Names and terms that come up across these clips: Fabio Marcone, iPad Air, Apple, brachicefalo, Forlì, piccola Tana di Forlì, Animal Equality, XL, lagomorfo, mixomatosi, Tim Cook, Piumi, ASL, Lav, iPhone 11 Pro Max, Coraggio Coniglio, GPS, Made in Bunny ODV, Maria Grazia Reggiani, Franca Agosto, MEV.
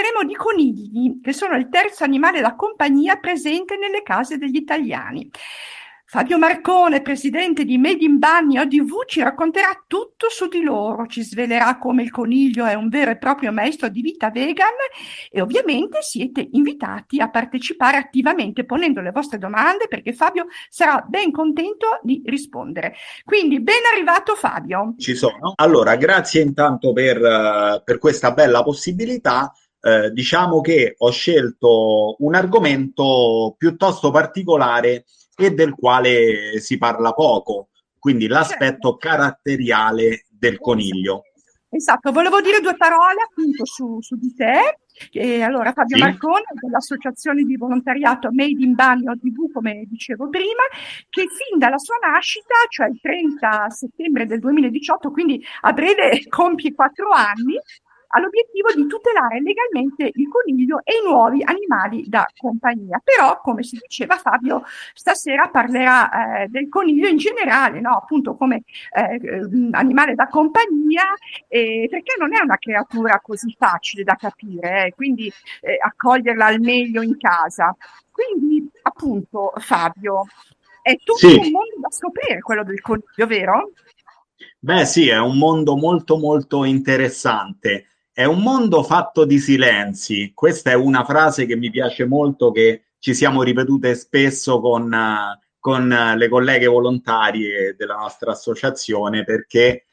parleremo di conigli, che sono il terzo animale da compagnia presente nelle case degli italiani. Fabio Marcone, presidente di Made in Bunny ODV, ci racconterà tutto su di loro, ci svelerà come il coniglio è un vero e proprio maestro di vita vegan e ovviamente siete invitati a partecipare attivamente ponendo le vostre domande, perché Fabio sarà ben contento di rispondere. Quindi ben arrivato Fabio. Ci sono. Allora, grazie intanto per questa bella possibilità. Diciamo che ho scelto un argomento piuttosto particolare e del quale si parla poco, quindi l'aspetto caratteriale del coniglio. Esatto, volevo dire due parole appunto su di te. Allora Fabio Marcone dell'associazione di volontariato Made in Bunny ODV, come dicevo prima, che fin dalla sua nascita, cioè il 30 settembre del 2018, quindi a breve compie 4 anni, ha l'obiettivo di tutelare legalmente il coniglio e i nuovi animali da compagnia. Però, come si diceva Fabio, stasera parlerà del coniglio in generale, no? Appunto come animale da compagnia, perché non è una creatura così facile da capire, quindi accoglierla al meglio in casa. Quindi, appunto, Fabio, è tutto un mondo da scoprire quello del coniglio, vero? Beh sì, è un mondo molto molto interessante, è un mondo fatto di silenzi. Questa è una frase che mi piace molto, che ci siamo ripetute spesso con le colleghe volontarie della nostra associazione, perché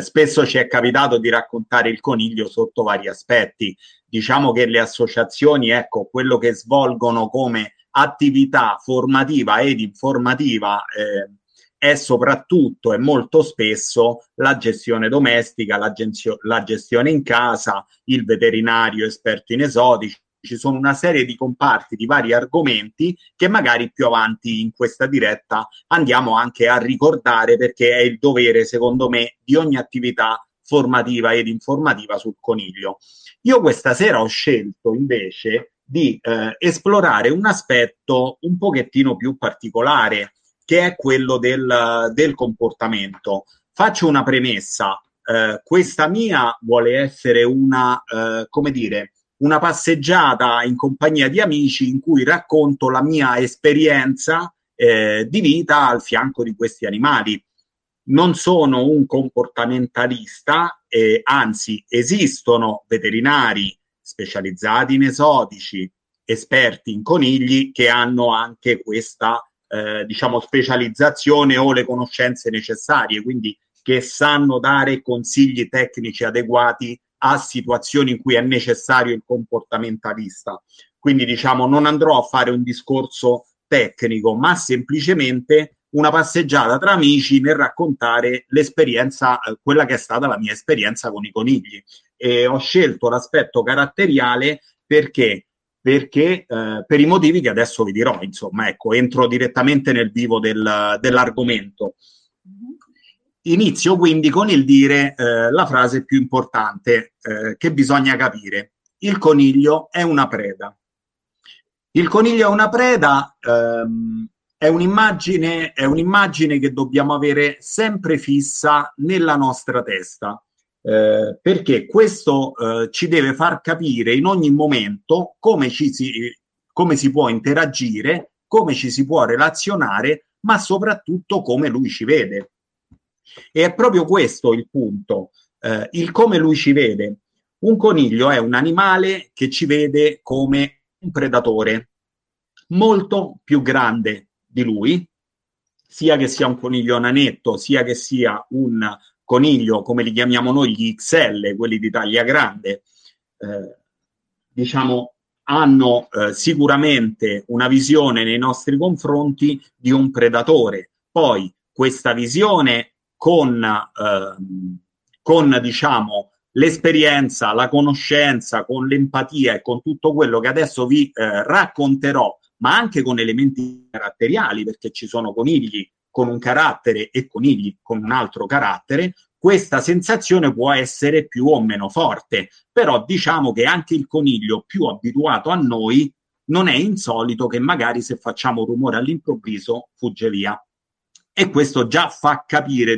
spesso ci è capitato di raccontare il coniglio sotto vari aspetti. Diciamo che le associazioni, quello che svolgono come attività formativa ed informativa è soprattutto e molto spesso la gestione domestica, la gestione in casa, il veterinario esperto in esotici. Ci sono una serie di comparti di vari argomenti che magari più avanti in questa diretta andiamo anche a ricordare, perché è il dovere, secondo me, di ogni attività formativa ed informativa sul coniglio. Io questa sera ho scelto invece di esplorare un aspetto un pochettino più particolare, che è quello del comportamento. Faccio una premessa, questa mia vuole essere una passeggiata in compagnia di amici in cui racconto la mia esperienza di vita al fianco di questi animali. Non sono un comportamentalista, anzi esistono veterinari specializzati in esotici, esperti in conigli, che hanno anche questa specializzazione o le conoscenze necessarie, quindi che sanno dare consigli tecnici adeguati a situazioni in cui è necessario il comportamentalista. Quindi non andrò a fare un discorso tecnico, ma semplicemente una passeggiata tra amici nel raccontare l'esperienza, quella che è stata la mia esperienza con i conigli. E ho scelto l'aspetto caratteriale perché per i motivi che adesso vi dirò, entro direttamente nel vivo dell'argomento. Inizio quindi con il dire la frase più importante che bisogna capire. Il coniglio è una preda. Il coniglio è una preda, è un'immagine che dobbiamo avere sempre fissa nella nostra testa. Perché questo ci deve far capire in ogni momento come si può interagire, come ci si può relazionare, ma soprattutto come lui ci vede. E è proprio questo il punto, il come lui ci vede. Un coniglio è un animale che ci vede come un predatore molto più grande di lui, sia che sia un coniglio nanetto, sia che sia un coniglio, come li chiamiamo noi, gli XL, quelli di taglia grande, hanno sicuramente una visione nei nostri confronti di un predatore. Poi questa visione con l'esperienza, la conoscenza, con l'empatia e con tutto quello che adesso vi racconterò, ma anche con elementi caratteriali, perché ci sono conigli con un carattere e conigli con un altro carattere, questa sensazione può essere più o meno forte. Però che anche il coniglio più abituato a noi non è insolito che magari se facciamo rumore all'improvviso fugge via. E questo già fa capire,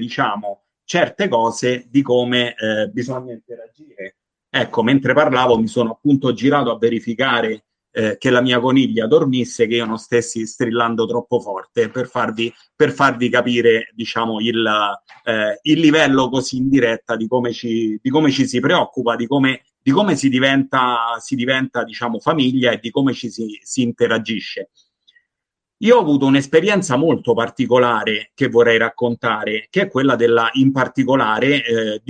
certe cose di come bisogna interagire Ecco, mentre parlavo mi sono appunto girato a verificare che la mia coniglia dormisse, che io non stessi strillando troppo forte, per farvi capire, diciamo, il livello così in diretta di come ci si preoccupa, di come si diventa, diciamo, famiglia e di come ci si interagisce. Io ho avuto un'esperienza molto particolare che vorrei raccontare, che è quella di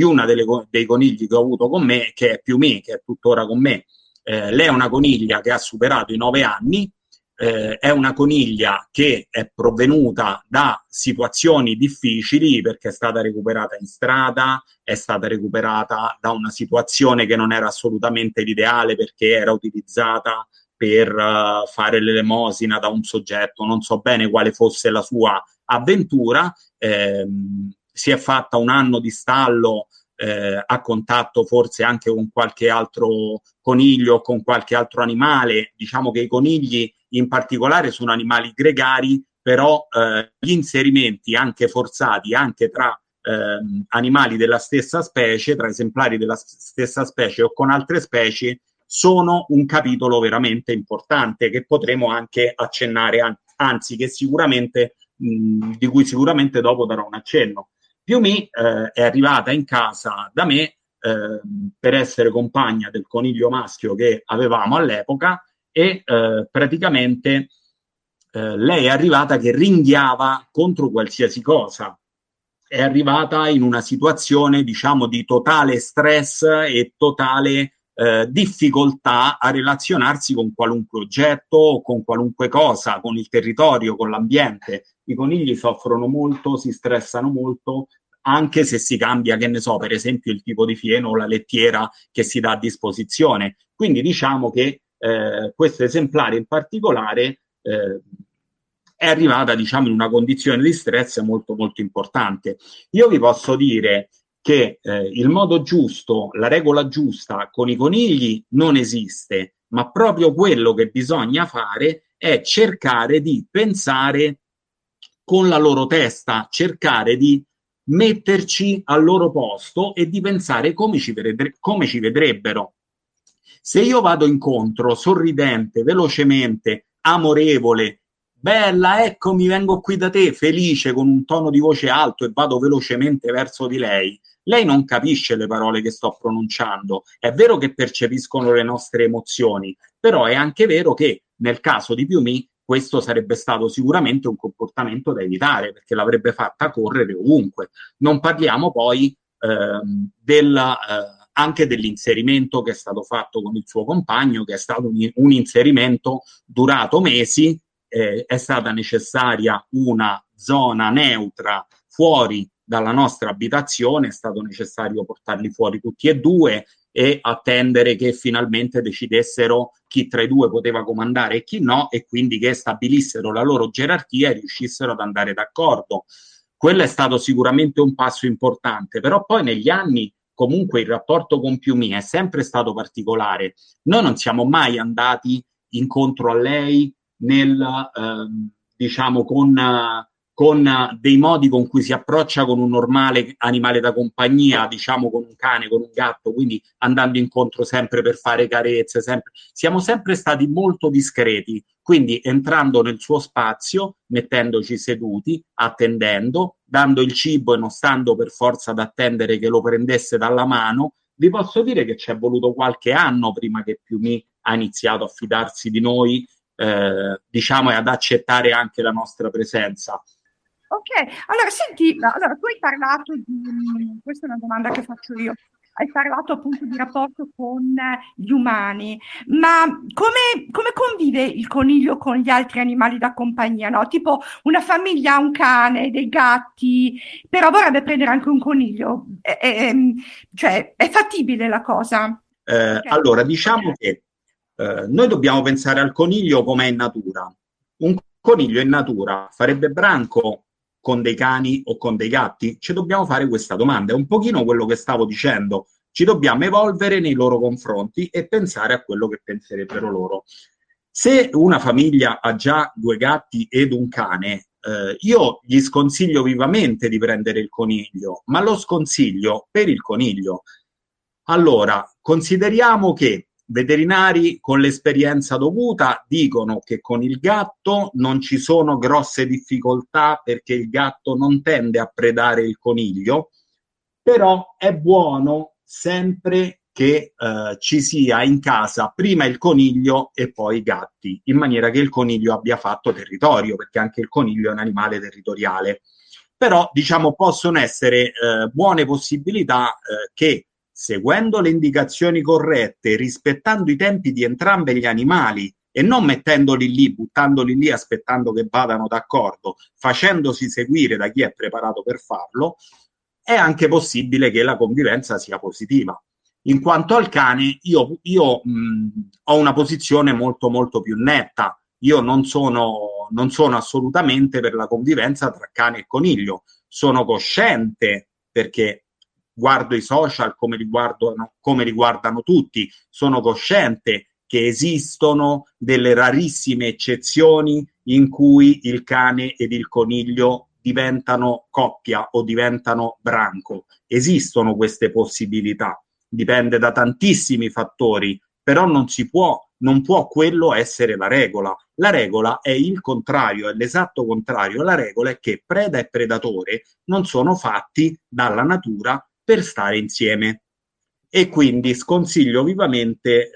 una dei conigli che ho avuto con me, che è Piumi, che è tuttora con me. Lei è una coniglia che ha superato i 9 anni, è una coniglia che è provenuta da situazioni difficili, perché è stata recuperata in strada, è stata recuperata da una situazione che non era assolutamente l'ideale, perché era utilizzata per fare l'elemosina da un soggetto, non so bene quale fosse la sua avventura. Si è fatta un anno di stallo a contatto forse anche con qualche altro coniglio o con qualche altro animale. Diciamo che i conigli in particolare sono animali gregari, però gli inserimenti anche forzati, anche tra animali della stessa specie, tra esemplari della stessa specie o con altre specie, sono un capitolo veramente importante che potremo anche accennare, anzi che sicuramente di cui sicuramente dopo darò un accenno. Piumi è arrivata in casa da me per essere compagna del coniglio maschio che avevamo all'epoca e praticamente lei è arrivata che ringhiava contro qualsiasi cosa. È arrivata in una situazione, diciamo, di totale stress e totale difficoltà a relazionarsi con qualunque oggetto o con qualunque cosa, con il territorio, con l'ambiente. I conigli soffrono molto, si stressano molto, anche se si cambia, che ne so, per esempio il tipo di fieno o la lettiera che si dà a disposizione. Quindi diciamo che questo esemplare in particolare è arrivata, diciamo, in una condizione di stress molto molto importante. Io vi posso dire che il modo giusto, la regola giusta con i conigli non esiste, ma proprio quello che bisogna fare è cercare di pensare con la loro testa, cercare di metterci al loro posto e di pensare come ci vedrebbero. Se io vado incontro sorridente, velocemente, amorevole, bella, eccomi, vengo qui da te, felice, con un tono di voce alto e vado velocemente verso di lei, lei non capisce le parole che sto pronunciando. È vero che percepiscono le nostre emozioni, però è anche vero che nel caso di Piumi questo sarebbe stato sicuramente un comportamento da evitare, perché l'avrebbe fatta correre ovunque. Non parliamo poi anche dell'inserimento che è stato fatto con il suo compagno, che è stato un inserimento durato mesi. È stata necessaria una zona neutra fuori dalla nostra abitazione, è stato necessario portarli fuori tutti e due e attendere che finalmente decidessero chi tra i due poteva comandare e chi no, e quindi che stabilissero la loro gerarchia e riuscissero ad andare d'accordo. Quello è stato sicuramente un passo importante, però poi negli anni comunque il rapporto con Piumi è sempre stato particolare. Noi non siamo mai andati incontro a lei diciamo con dei modi con cui si approccia con un normale animale da compagnia, diciamo con un cane, con un gatto, quindi andando incontro sempre per fare carezze, sempre. Siamo sempre stati molto discreti, quindi entrando nel suo spazio, mettendoci seduti, attendendo, dando il cibo e non stando per forza ad attendere che lo prendesse dalla mano. Vi posso dire che ci è voluto qualche anno prima che Piumi ha iniziato a fidarsi di noi, diciamo, e ad accettare anche la nostra presenza. Ok, allora senti, tu hai parlato di, questa è una domanda che faccio io, hai parlato appunto di rapporto con gli umani, ma come convive il coniglio con gli altri animali da compagnia, no? Tipo una famiglia ha un cane, dei gatti, però vorrebbe prendere anche un coniglio, cioè è fattibile la cosa? Okay. Allora, diciamo che noi dobbiamo pensare al coniglio come è in natura. Un coniglio in natura farebbe branco con dei cani o con dei gatti? Ci dobbiamo fare questa domanda, è un pochino quello che stavo dicendo, ci dobbiamo evolvere nei loro confronti e pensare a quello che penserebbero loro. Se una famiglia ha già 2 gatti ed un cane, io gli sconsiglio vivamente di prendere il coniglio, ma lo sconsiglio per il coniglio. Allora, consideriamo che veterinari con l'esperienza dovuta dicono che con il gatto non ci sono grosse difficoltà perché il gatto non tende a predare il coniglio, però è buono sempre che ci sia in casa prima il coniglio e poi i gatti, in maniera che il coniglio abbia fatto territorio, perché anche il coniglio è un animale territoriale. Però, diciamo, possono essere buone possibilità che, seguendo le indicazioni corrette, rispettando i tempi di entrambi gli animali e non mettendoli lì, buttandoli lì, aspettando che vadano d'accordo, facendosi seguire da chi è preparato per farlo, è anche possibile che la convivenza sia positiva. In quanto al cane, io ho una posizione molto molto più netta. Io non sono assolutamente per la convivenza tra cane e coniglio. Sono cosciente, perché guardo i social come li guardano tutti, sono cosciente che esistono delle rarissime eccezioni in cui il cane ed il coniglio diventano coppia o diventano branco. Esistono queste possibilità, dipende da tantissimi fattori, però non può quello essere la regola. La regola è il contrario, è l'esatto contrario. La regola è che preda e predatore non sono fatti dalla natura per stare insieme, e quindi sconsiglio vivamente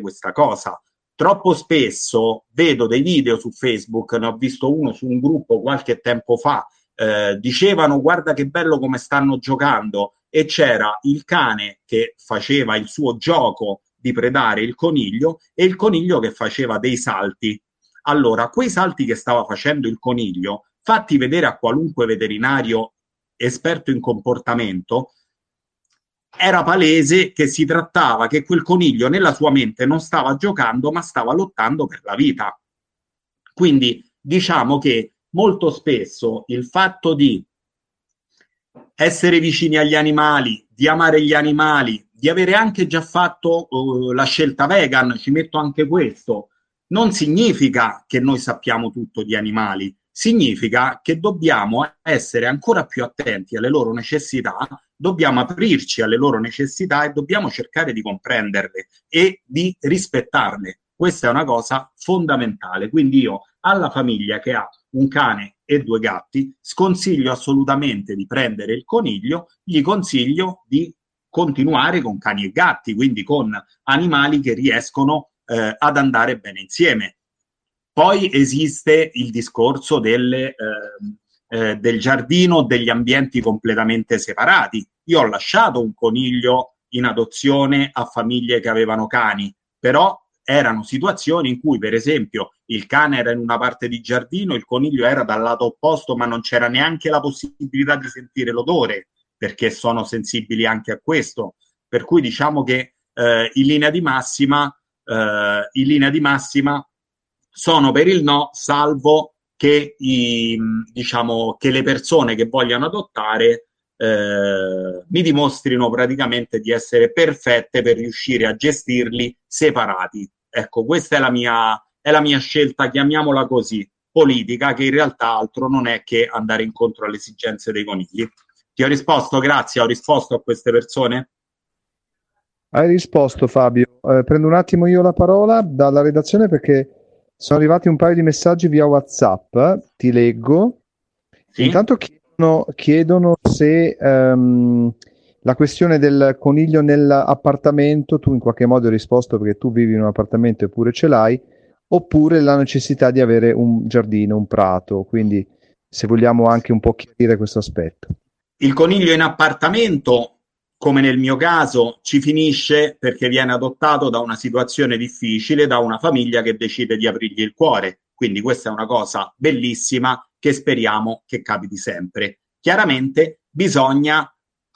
questa cosa. Troppo spesso vedo dei video su Facebook, ne ho visto uno su un gruppo qualche tempo fa, dicevano guarda che bello come stanno giocando, e c'era il cane che faceva il suo gioco di predare il coniglio e il coniglio che faceva dei salti. Allora, quei salti che stava facendo il coniglio, fatti vedere a qualunque veterinario esperto in comportamento, era palese che si trattava che quel coniglio nella sua mente non stava giocando ma stava lottando per la vita. Quindi diciamo che molto spesso il fatto di essere vicini agli animali, di amare gli animali, di avere anche già fatto la scelta vegan, ci metto anche questo, non significa che noi sappiamo tutto di animali, significa che dobbiamo essere ancora più attenti alle loro necessità, dobbiamo aprirci alle loro necessità e dobbiamo cercare di comprenderle e di rispettarle. Questa è una cosa fondamentale, quindi io alla famiglia che ha un cane e due gatti sconsiglio assolutamente di prendere il coniglio, gli consiglio di continuare con cani e gatti, quindi con animali che riescono ad andare bene insieme. Poi esiste il discorso del giardino, degli ambienti completamente separati. Io ho lasciato un coniglio in adozione a famiglie che avevano cani, però erano situazioni in cui, per esempio, il cane era in una parte di giardino, il coniglio era dal lato opposto, ma non c'era neanche la possibilità di sentire l'odore, perché sono sensibili anche a questo. Per cui diciamo che in linea di massima sono per il no, salvo che diciamo che le persone che vogliono adottare mi dimostrino praticamente di essere perfette per riuscire a gestirli separati. Ecco, questa è la mia scelta, chiamiamola così, politica, che in realtà altro non è che andare incontro alle esigenze dei conigli. Ti ho risposto, grazie, ho risposto a queste persone? Hai risposto, Fabio. Prendo un attimo io la parola dalla redazione perché sono arrivati un paio di messaggi via WhatsApp, ti leggo. Sì? Intanto chiedono se la questione del coniglio nell'appartamento, tu in qualche modo hai risposto perché tu vivi in un appartamento eppure ce l'hai, oppure la necessità di avere un giardino, un prato, quindi se vogliamo anche un po' chiarire questo aspetto. Il coniglio in appartamento, come nel mio caso, ci finisce perché viene adottato da una situazione difficile, da una famiglia che decide di aprirgli il cuore. Quindi questa è una cosa bellissima che speriamo che capiti sempre. Chiaramente bisogna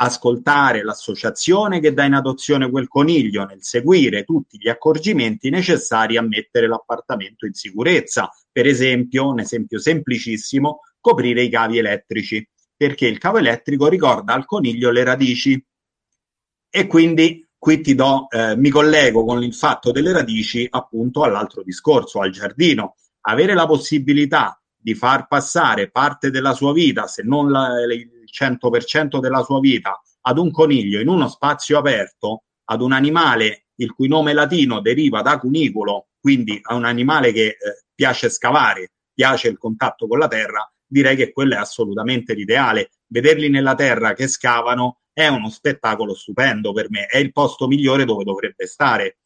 ascoltare l'associazione che dà in adozione quel coniglio nel seguire tutti gli accorgimenti necessari a mettere l'appartamento in sicurezza. Per esempio, un esempio semplicissimo, coprire i cavi elettrici, perché il cavo elettrico ricorda al coniglio le radici, e quindi qui mi collego con il fatto delle radici appunto all'altro discorso, al giardino. Avere la possibilità di far passare parte della sua vita, se non il 100% della sua vita, ad un coniglio in uno spazio aperto, ad un animale il cui nome latino deriva da cunicolo, quindi a un animale che piace scavare, piace il contatto con la terra, direi che quello è assolutamente l'ideale. Vederli nella terra che scavano è uno spettacolo stupendo per me, è il posto migliore dove dovrebbe stare.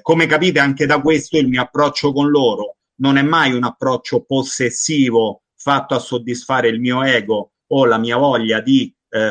Come capite anche da questo, il mio approccio con loro non è mai un approccio possessivo fatto a soddisfare il mio ego o la mia voglia di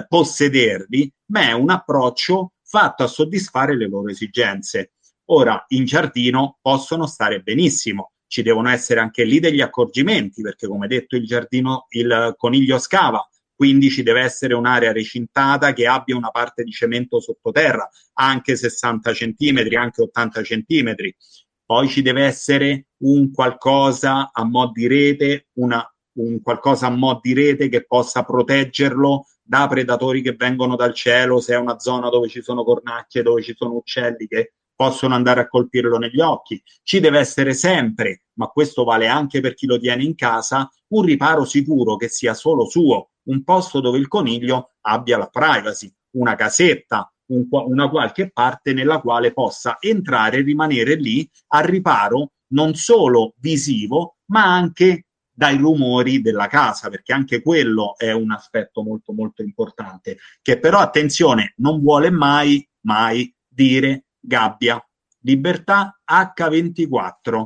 possederli, ma è un approccio fatto a soddisfare le loro esigenze. Ora, in giardino possono stare benissimo, ci devono essere anche lì degli accorgimenti, perché come detto il giardino, il coniglio scava, quindi ci deve essere un'area recintata che abbia una parte di cemento sottoterra, anche 60 centimetri, anche 80 centimetri. Poi ci deve essere un qualcosa a mo' di rete, un qualcosa a mo' di rete che possa proteggerlo da predatori che vengono dal cielo, se è una zona dove ci sono cornacchie, dove ci sono uccelli che possono andare a colpirlo negli occhi. Ci deve essere sempre, ma questo vale anche per chi lo tiene in casa, un riparo sicuro che sia solo suo, un posto dove il coniglio abbia la privacy, una casetta, una qualche parte nella quale possa entrare e rimanere lì al riparo, non solo visivo, ma anche dai rumori della casa, perché anche quello è un aspetto molto molto importante, che però, attenzione, non vuole mai, mai dire gabbia. Libertà H24,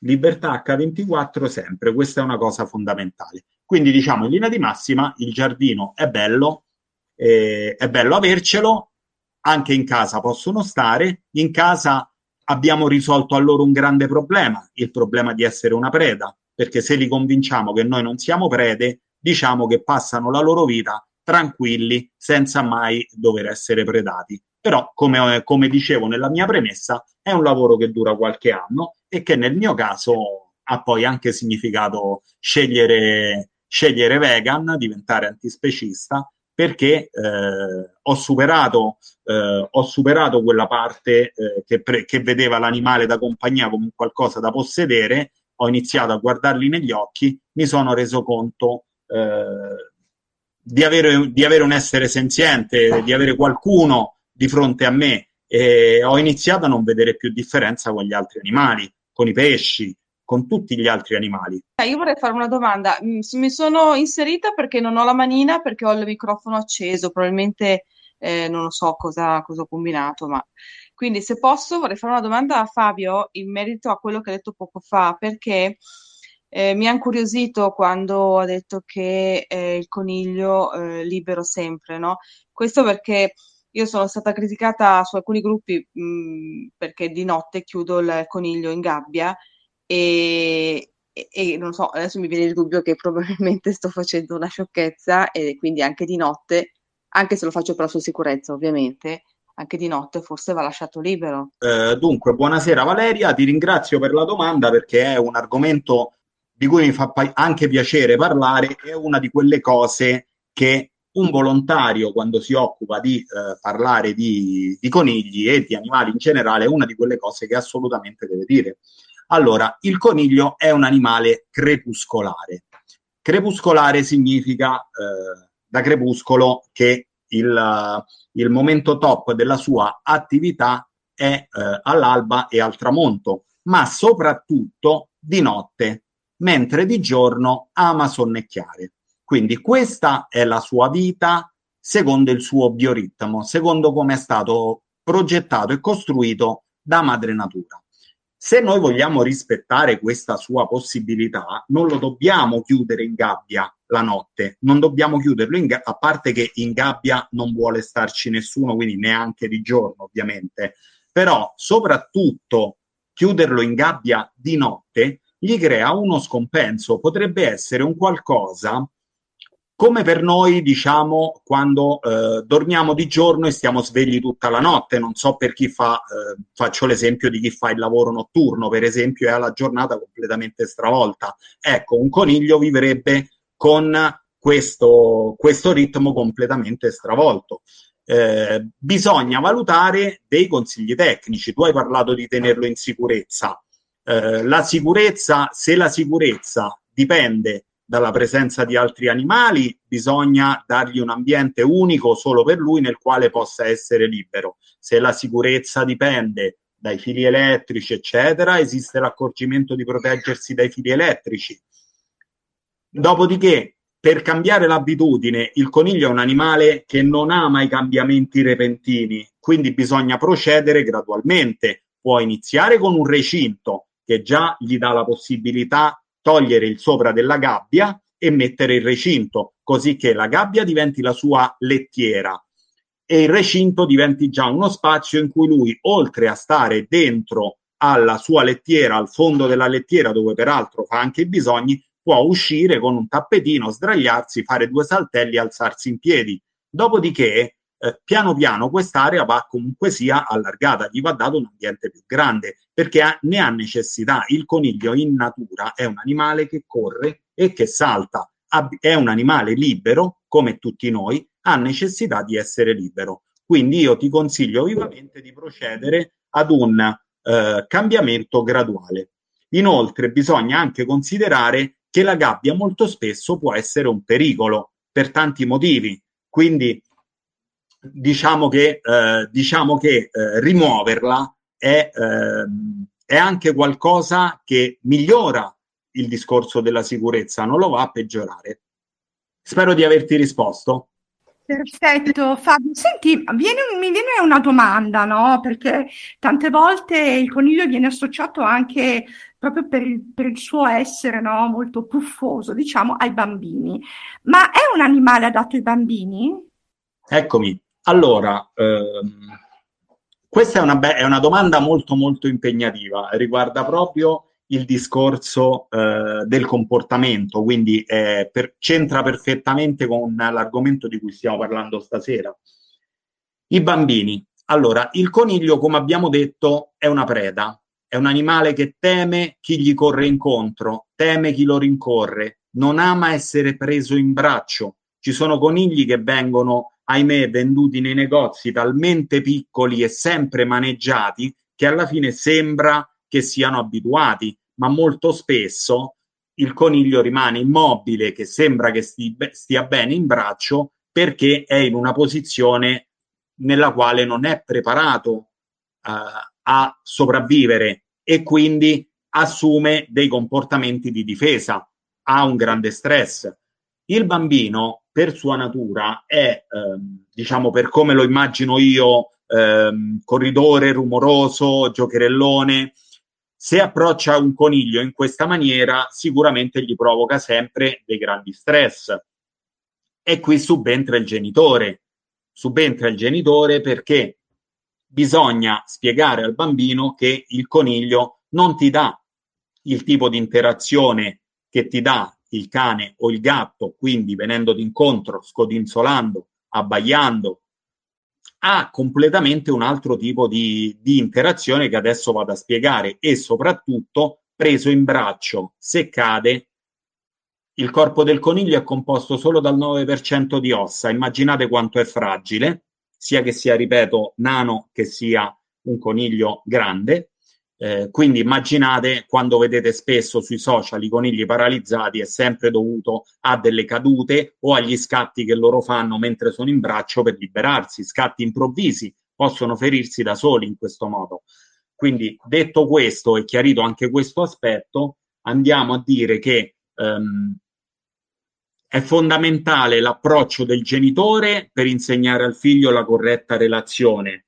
libertà H24 sempre, questa è una cosa fondamentale. Quindi diciamo, in linea di massima, il giardino è bello avercelo, anche in casa possono stare, in casa abbiamo risolto a loro un grande problema, il problema di essere una preda, perché se li convinciamo che noi non siamo prede, diciamo che passano la loro vita tranquilli, senza mai dover essere predati. Però, come dicevo nella mia premessa, è un lavoro che dura qualche anno e che nel mio caso ha poi anche significato scegliere vegan, diventare antispecista, perché ho superato quella parte che vedeva l'animale da compagnia come qualcosa da possedere, ho iniziato a guardarli negli occhi, mi sono reso conto di avere un essere senziente, di avere qualcuno di fronte a me, e ho iniziato a non vedere più differenza con gli altri animali, con i pesci, con tutti gli altri animali. Io vorrei fare una domanda, mi sono inserita perché non ho la manina, perché ho il microfono acceso, probabilmente non lo so cosa ho combinato, ma quindi se posso vorrei fare una domanda a Fabio in merito a quello che ha detto poco fa, perché mi ha incuriosito quando ha detto che il coniglio libero sempre, no? Questo perché io sono stata criticata su alcuni gruppi perché di notte chiudo il coniglio in gabbia e non so, adesso mi viene il dubbio che probabilmente sto facendo una sciocchezza, e quindi anche di notte, anche se lo faccio per la sua sicurezza ovviamente, anche di notte forse va lasciato libero. Dunque, buonasera Valeria, ti ringrazio per la domanda perché è un argomento di cui mi fa anche piacere parlare, è una di quelle cose che un volontario, quando si occupa di parlare di conigli e di animali in generale, è una di quelle cose che assolutamente deve dire. Allora, il coniglio è un animale crepuscolare. Crepuscolare significa da crepuscolo, che il momento top della sua attività è all'alba e al tramonto, ma soprattutto di notte, mentre di giorno ama sonnecchiare. Quindi questa è la sua vita secondo il suo bioritmo, secondo come è stato progettato e costruito da madre natura. Se noi vogliamo rispettare questa sua possibilità, non lo dobbiamo chiudere in gabbia la notte, non dobbiamo chiuderlo a parte che in gabbia non vuole starci nessuno, quindi neanche di giorno ovviamente, però soprattutto chiuderlo in gabbia di notte gli crea uno scompenso, potrebbe essere un qualcosa come per noi, diciamo, quando dormiamo di giorno e stiamo svegli tutta la notte. Non so per chi faccio l'esempio di chi fa il lavoro notturno, per esempio, e ha la giornata completamente stravolta. Ecco, un coniglio vivrebbe con questo ritmo completamente stravolto. Bisogna valutare dei consigli tecnici. Tu hai parlato di tenerlo in sicurezza. La sicurezza, se la sicurezza dipende dalla presenza di altri animali, bisogna dargli un ambiente unico solo per lui nel quale possa essere libero. Se la sicurezza dipende dai fili elettrici, eccetera, esiste l'accorgimento di proteggersi dai fili elettrici. Dopodiché, per cambiare l'abitudine, il coniglio è un animale che non ama i cambiamenti repentini, quindi bisogna procedere gradualmente. Può iniziare con un recinto che già gli dà la possibilità togliere il sopra della gabbia e mettere il recinto, così che la gabbia diventi la sua lettiera e il recinto diventi già uno spazio in cui lui, oltre a stare dentro alla sua lettiera, al fondo della lettiera, dove peraltro fa anche i bisogni, può uscire con un tappetino, sdraiarsi, fare 2 saltelli, alzarsi in piedi. Dopodiché, piano piano quest'area va comunque sia allargata, gli va dato un ambiente più grande, perché ne ha necessità. Il coniglio in natura è un animale che corre e che salta, è un animale libero come tutti noi, ha necessità di essere libero. Quindi io ti consiglio vivamente di procedere ad un cambiamento graduale. Inoltre bisogna anche considerare che la gabbia molto spesso può essere un pericolo per tanti motivi, quindi diciamo che rimuoverla è anche qualcosa che migliora il discorso della sicurezza, non lo va a peggiorare. Spero di averti risposto. Perfetto, Fabio. Senti, mi viene una domanda, no? Perché tante volte il coniglio viene associato anche proprio per il suo essere, no? Molto puffoso, diciamo, ai bambini. Ma è un animale adatto ai bambini? Eccomi. Allora, questa è una domanda molto molto impegnativa, riguarda proprio il discorso del comportamento, quindi c'entra perfettamente con l'argomento di cui stiamo parlando stasera. I bambini. Allora, il coniglio, come abbiamo detto, è una preda, è un animale che teme chi gli corre incontro, teme chi lo rincorre, non ama essere preso in braccio. Ci sono conigli che vengono, ahimè, venduti nei negozi talmente piccoli e sempre maneggiati che alla fine sembra che siano abituati, ma molto spesso il coniglio rimane immobile, che sembra che stia bene in braccio, perché è in una posizione nella quale non è preparato a sopravvivere e quindi assume dei comportamenti di difesa, ha un grande stress. Il bambino, per sua natura, è, diciamo, per come lo immagino io, corridore, rumoroso, giocherellone. Se approccia un coniglio in questa maniera, sicuramente gli provoca sempre dei grandi stress. E qui subentra il genitore, perché bisogna spiegare al bambino che il coniglio non ti dà il tipo di interazione che ti dà il cane o il gatto, quindi venendoti incontro, scodinzolando, abbaiando. Ha completamente un altro tipo di interazione che adesso vado a spiegare, e soprattutto preso in braccio. Se cade, il corpo del coniglio è composto solo dal 9% di ossa, immaginate quanto è fragile, sia che sia, ripeto, nano, che sia un coniglio grande. Quindi immaginate, quando vedete spesso sui social i conigli paralizzati, è sempre dovuto a delle cadute o agli scatti che loro fanno mentre sono in braccio per liberarsi, scatti improvvisi, possono ferirsi da soli in questo modo. Quindi, detto questo e chiarito anche questo aspetto, andiamo a dire che è fondamentale l'approccio del genitore per insegnare al figlio la corretta relazione,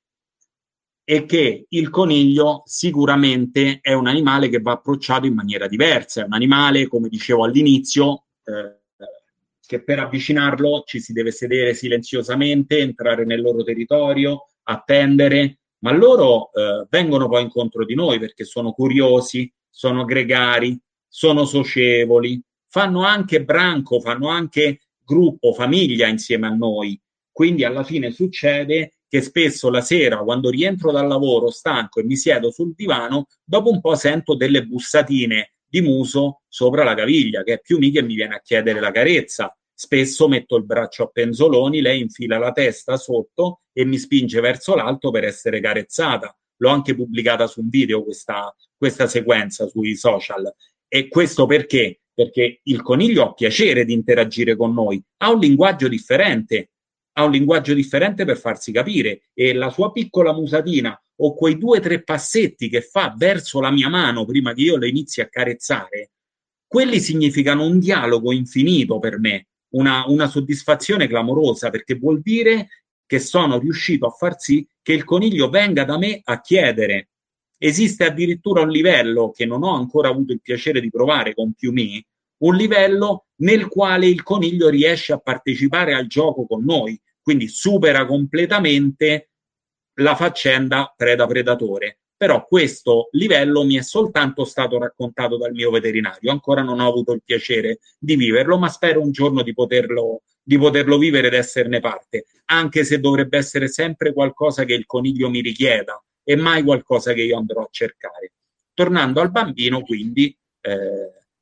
e che il coniglio sicuramente è un animale che va approcciato in maniera diversa, è un animale, come dicevo all'inizio, che per avvicinarlo ci si deve sedere silenziosamente, entrare nel loro territorio, attendere, ma loro vengono poi incontro di noi perché sono curiosi, sono gregari, sono socievoli, fanno anche branco, fanno anche gruppo, famiglia insieme a noi. Quindi alla fine succede che spesso la sera, quando rientro dal lavoro stanco e mi siedo sul divano, dopo un po' sento delle bussatine di muso sopra la caviglia, che è Piumi che mi viene a chiedere la carezza. Spesso metto il braccio a penzoloni, lei infila la testa sotto e mi spinge verso l'alto per essere carezzata. L'ho anche pubblicata su un video questa sequenza sui social. E questo perché? perché il coniglio ha piacere di interagire con noi, ha un linguaggio differente per farsi capire, e la sua piccola musatina o quei 2 o 3 passetti che fa verso la mia mano prima che io le inizi a carezzare, quelli significano un dialogo infinito per me, una soddisfazione clamorosa, perché vuol dire che sono riuscito a far sì che il coniglio venga da me a chiedere. Esiste addirittura un livello che non ho ancora avuto il piacere di provare con Piumi, un livello nel quale il coniglio riesce a partecipare al gioco con noi, quindi supera completamente la faccenda preda-predatore. Però questo livello mi è soltanto stato raccontato dal mio veterinario, ancora non ho avuto il piacere di viverlo, ma spero un giorno di poterlo vivere ed esserne parte, anche se dovrebbe essere sempre qualcosa che il coniglio mi richieda e mai qualcosa che io andrò a cercare. Tornando al bambino, quindi,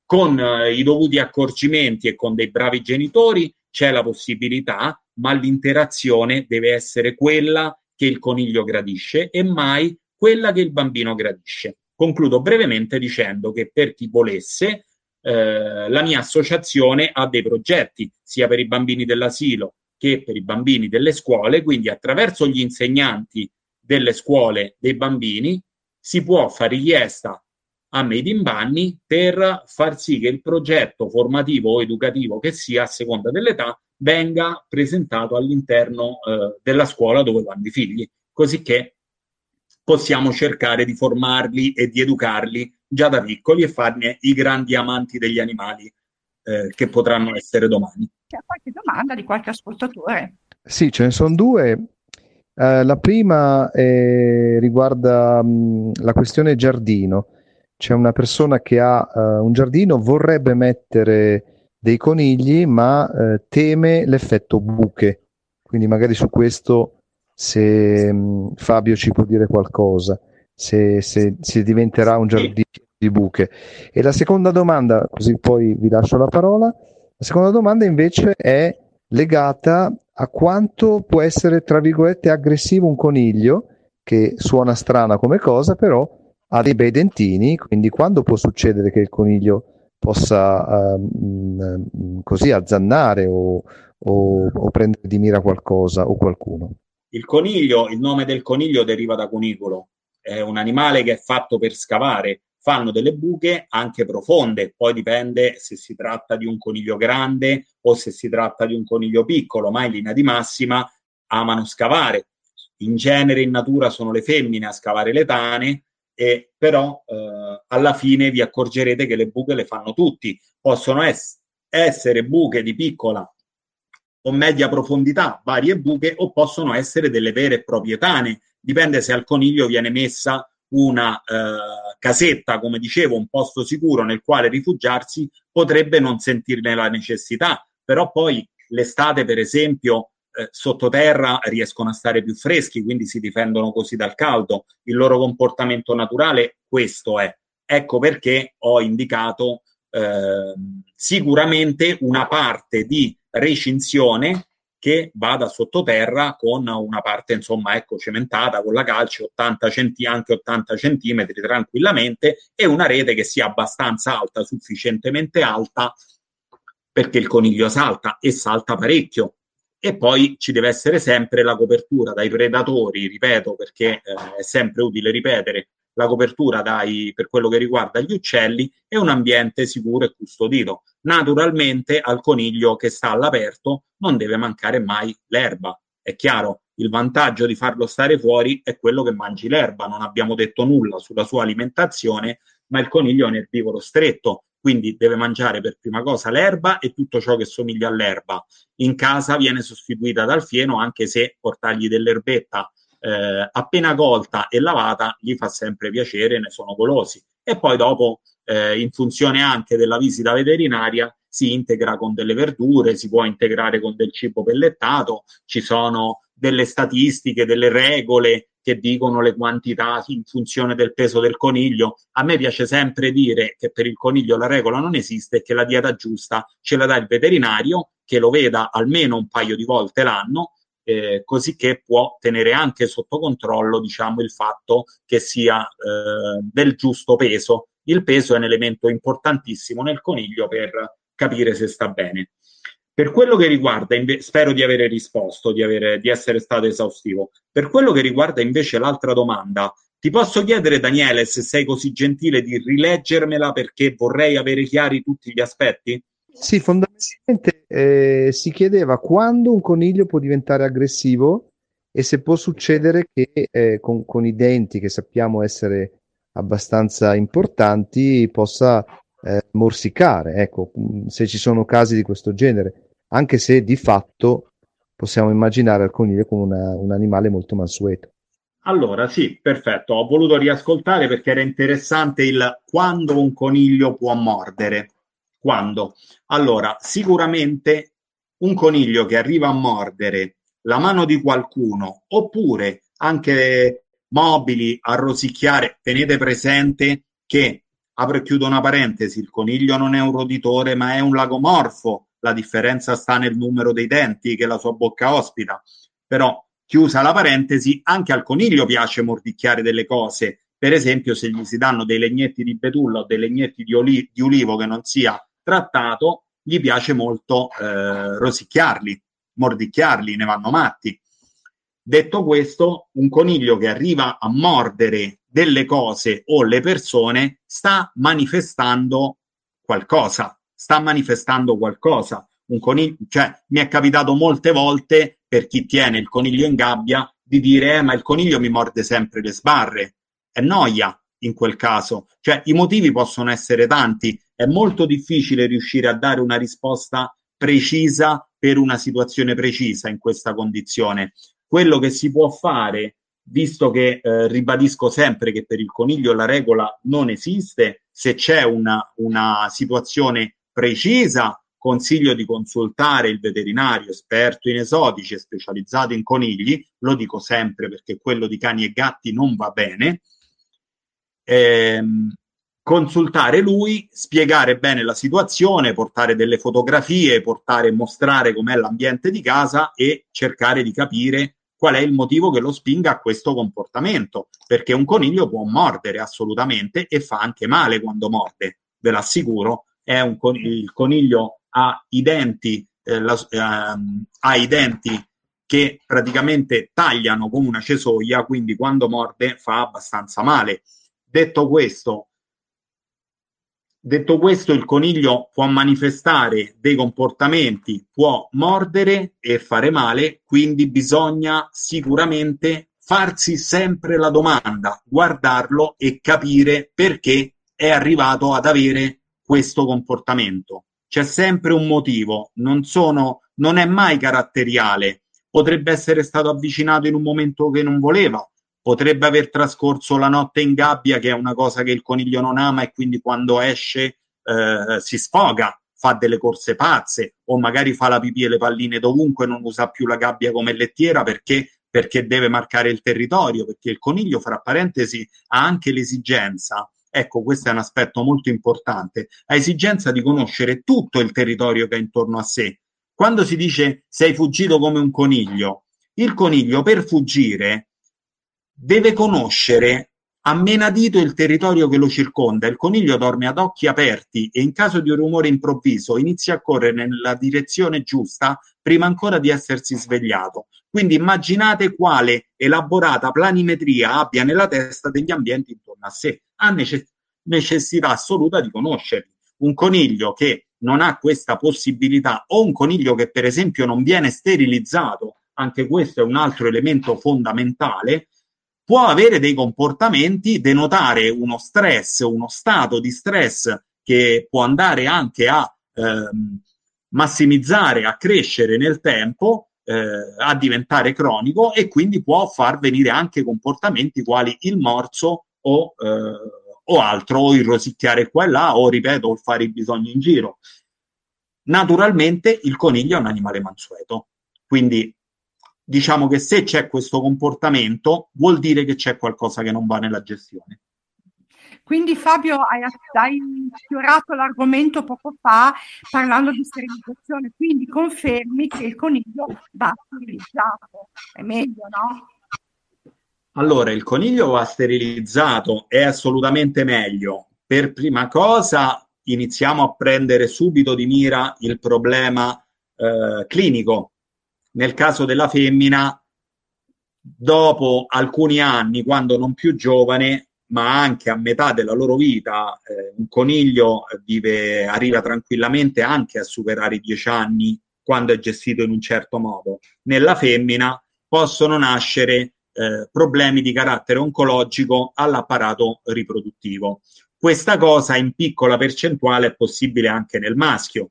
con i dovuti accorgimenti e con dei bravi genitori c'è la possibilità, ma l'interazione deve essere quella che il coniglio gradisce e mai quella che il bambino gradisce. Concludo brevemente dicendo che per chi volesse, la mia associazione ha dei progetti sia per i bambini dell'asilo che per i bambini delle scuole, quindi attraverso gli insegnanti delle scuole dei bambini si può fare richiesta a Made in Bunny per far sì che il progetto formativo o educativo che sia, a seconda dell'età, venga presentato all'interno della scuola dove vanno i figli, così che possiamo cercare di formarli e di educarli già da piccoli e farne i grandi amanti degli animali che potranno essere domani. C'è qualche domanda di qualche ascoltatore? Sì, ce ne sono 2. La prima riguarda la questione giardino. C'è una persona che ha un giardino, vorrebbe mettere dei conigli, ma teme l'effetto buche. Quindi magari su questo, se Fabio ci può dire qualcosa, se diventerà un giardino di buche. E la seconda domanda, così poi vi lascio la parola, la seconda domanda invece è legata a quanto può essere, tra virgolette, aggressivo un coniglio, che suona strana come cosa, però ha dei bei dentini, quindi quando può succedere che il coniglio possa così azzannare o prendere di mira qualcosa o qualcuno? Il coniglio, il nome del coniglio deriva da cunicolo, è un animale che è fatto per scavare, fanno delle buche anche profonde, poi dipende se si tratta di un coniglio grande o se si tratta di un coniglio piccolo, ma in linea di massima amano scavare. In genere in natura sono le femmine a scavare le tane, però alla fine vi accorgerete che le buche le fanno tutti. Possono essere buche di piccola o media profondità, varie buche, o possono essere delle vere e proprie tane. Dipende se al coniglio viene messa una casetta, come dicevo, un posto sicuro nel quale rifugiarsi, potrebbe non sentirne la necessità. Però poi l'estate, per esempio, sottoterra riescono a stare più freschi, quindi si difendono così dal caldo. Il loro comportamento naturale questo è. Ecco perché ho indicato sicuramente una parte di recinzione che vada sottoterra, con una parte, insomma, ecco, cementata con la calce, 80 centimetri tranquillamente, e una rete che sia abbastanza alta, sufficientemente alta, perché il coniglio salta e salta parecchio. E poi ci deve essere sempre la copertura dai predatori, ripeto, perché è sempre utile ripetere, la copertura per quello che riguarda gli uccelli, è un ambiente sicuro e custodito. Naturalmente al coniglio che sta all'aperto non deve mancare mai l'erba. È chiaro, il vantaggio di farlo stare fuori è quello che mangi l'erba, non abbiamo detto nulla sulla sua alimentazione, ma il coniglio è un erbivoro stretto, quindi deve mangiare per prima cosa l'erba e tutto ciò che somiglia all'erba. In casa viene sostituita dal fieno, anche se portargli dell'erbetta appena colta e lavata gli fa sempre piacere, ne sono golosi. E poi dopo, in funzione anche della visita veterinaria, si integra con delle verdure, si può integrare con del cibo pellettato, ci sono delle statistiche, delle regole che dicono le quantità in funzione del peso del coniglio. A me piace sempre dire che per il coniglio la regola non esiste e che la dieta giusta ce la dà il veterinario, che lo veda almeno un paio di volte l'anno, così che può tenere anche sotto controllo, diciamo, il fatto che sia del giusto peso il peso è un elemento importantissimo nel coniglio per capire se sta bene. Per quello che riguarda, spero di avere risposto, di essere stato esaustivo. Per quello che riguarda invece l'altra domanda, ti posso chiedere, Daniele, se sei così gentile di rileggermela, perché vorrei avere chiari tutti gli aspetti? Sì, fondamentalmente si chiedeva quando un coniglio può diventare aggressivo e se può succedere che con i denti, che sappiamo essere abbastanza importanti, possa morsicare, ecco, se ci sono casi di questo genere, anche se di fatto possiamo immaginare il coniglio come un animale molto mansueto. Allora, sì, perfetto, ho voluto riascoltare perché era interessante il quando un coniglio può mordere. Quando? Allora, sicuramente un coniglio che arriva a mordere la mano di qualcuno, oppure anche mobili, a rosicchiare, tenete presente che, apro e chiudo una parentesi, il coniglio non è un roditore ma è un lagomorfo, la differenza sta nel numero dei denti che la sua bocca ospita, però chiusa la parentesi, anche al coniglio piace mordicchiare delle cose, per esempio se gli si danno dei legnetti di betulla o dei legnetti di ulivo che non sia trattato, gli piace molto rosicchiarli, mordicchiarli, ne vanno matti. Detto questo, un coniglio che arriva a mordere delle cose o le persone sta manifestando qualcosa. Un coniglio, cioè, mi è capitato molte volte, per chi tiene il coniglio in gabbia, di dire ma il coniglio mi morde sempre le sbarre. È noia in quel caso, cioè i motivi possono essere tanti, è molto difficile riuscire a dare una risposta precisa per una situazione precisa in questa condizione. Quello che si può fare, visto che ribadisco sempre che per il coniglio la regola non esiste, se c'è una situazione precisa, consiglio di consultare il veterinario esperto in esotici e specializzato in conigli, lo dico sempre perché quello di cani e gatti non va bene, consultare lui, spiegare bene la situazione, portare delle fotografie, mostrare com'è l'ambiente di casa e cercare di capire qual è il motivo che lo spinga a questo comportamento, perché un coniglio può mordere assolutamente e fa anche male quando morde, ve l'assicuro. Il coniglio ha i denti che praticamente tagliano come una cesoia, quindi quando morde fa abbastanza male. Detto questo, il coniglio può manifestare dei comportamenti, può mordere e fare male, quindi bisogna sicuramente farsi sempre la domanda, guardarlo e capire perché è arrivato ad avere questo comportamento. C'è sempre un motivo, non è mai caratteriale. Potrebbe essere stato avvicinato in un momento che non voleva, potrebbe aver trascorso la notte in gabbia, che è una cosa che il coniglio non ama e quindi quando esce si sfoga, fa delle corse pazze, o magari fa la pipì e le palline dovunque, non usa più la gabbia come lettiera perché deve marcare il territorio, perché il coniglio, fra parentesi, ha anche l'esigenza, ecco questo è un aspetto molto importante, ha esigenza di conoscere tutto il territorio che è intorno a sé. Quando si dice sei fuggito come un coniglio, il coniglio per fuggire deve conoscere a menadito il territorio che lo circonda. Il coniglio dorme ad occhi aperti e in caso di un rumore improvviso inizia a correre nella direzione giusta prima ancora di essersi svegliato. Quindi immaginate quale elaborata planimetria abbia nella testa degli ambienti intorno a sé. Ha necessità assoluta di conoscerli. Un coniglio che non ha questa possibilità, o un coniglio che per esempio non viene sterilizzato, anche questo è un altro elemento fondamentale, può avere dei comportamenti, denotare uno stress, uno stato di stress che può andare anche a massimizzare, a crescere nel tempo, a diventare cronico, e quindi può far venire anche comportamenti quali il morso o altro, o il rosicchiare qua e là, o ripeto, fare i bisogni in giro. Naturalmente il coniglio è un animale mansueto, quindi diciamo che se c'è questo comportamento vuol dire che c'è qualcosa che non va nella gestione. Quindi Fabio, hai sfiorato l'argomento poco fa parlando di sterilizzazione, quindi confermi che il coniglio va sterilizzato, è meglio, no? Allora, il coniglio va sterilizzato, è assolutamente meglio, Per prima cosa iniziamo a prendere subito di mira il problema clinico. Nel caso della femmina, dopo alcuni anni, quando non più giovane, ma anche a metà della loro vita, un coniglio arriva tranquillamente anche a superare i 10 anni quando è gestito in un certo modo. Nella femmina possono nascere problemi di carattere oncologico all'apparato riproduttivo. Questa cosa in piccola percentuale è possibile anche nel maschio.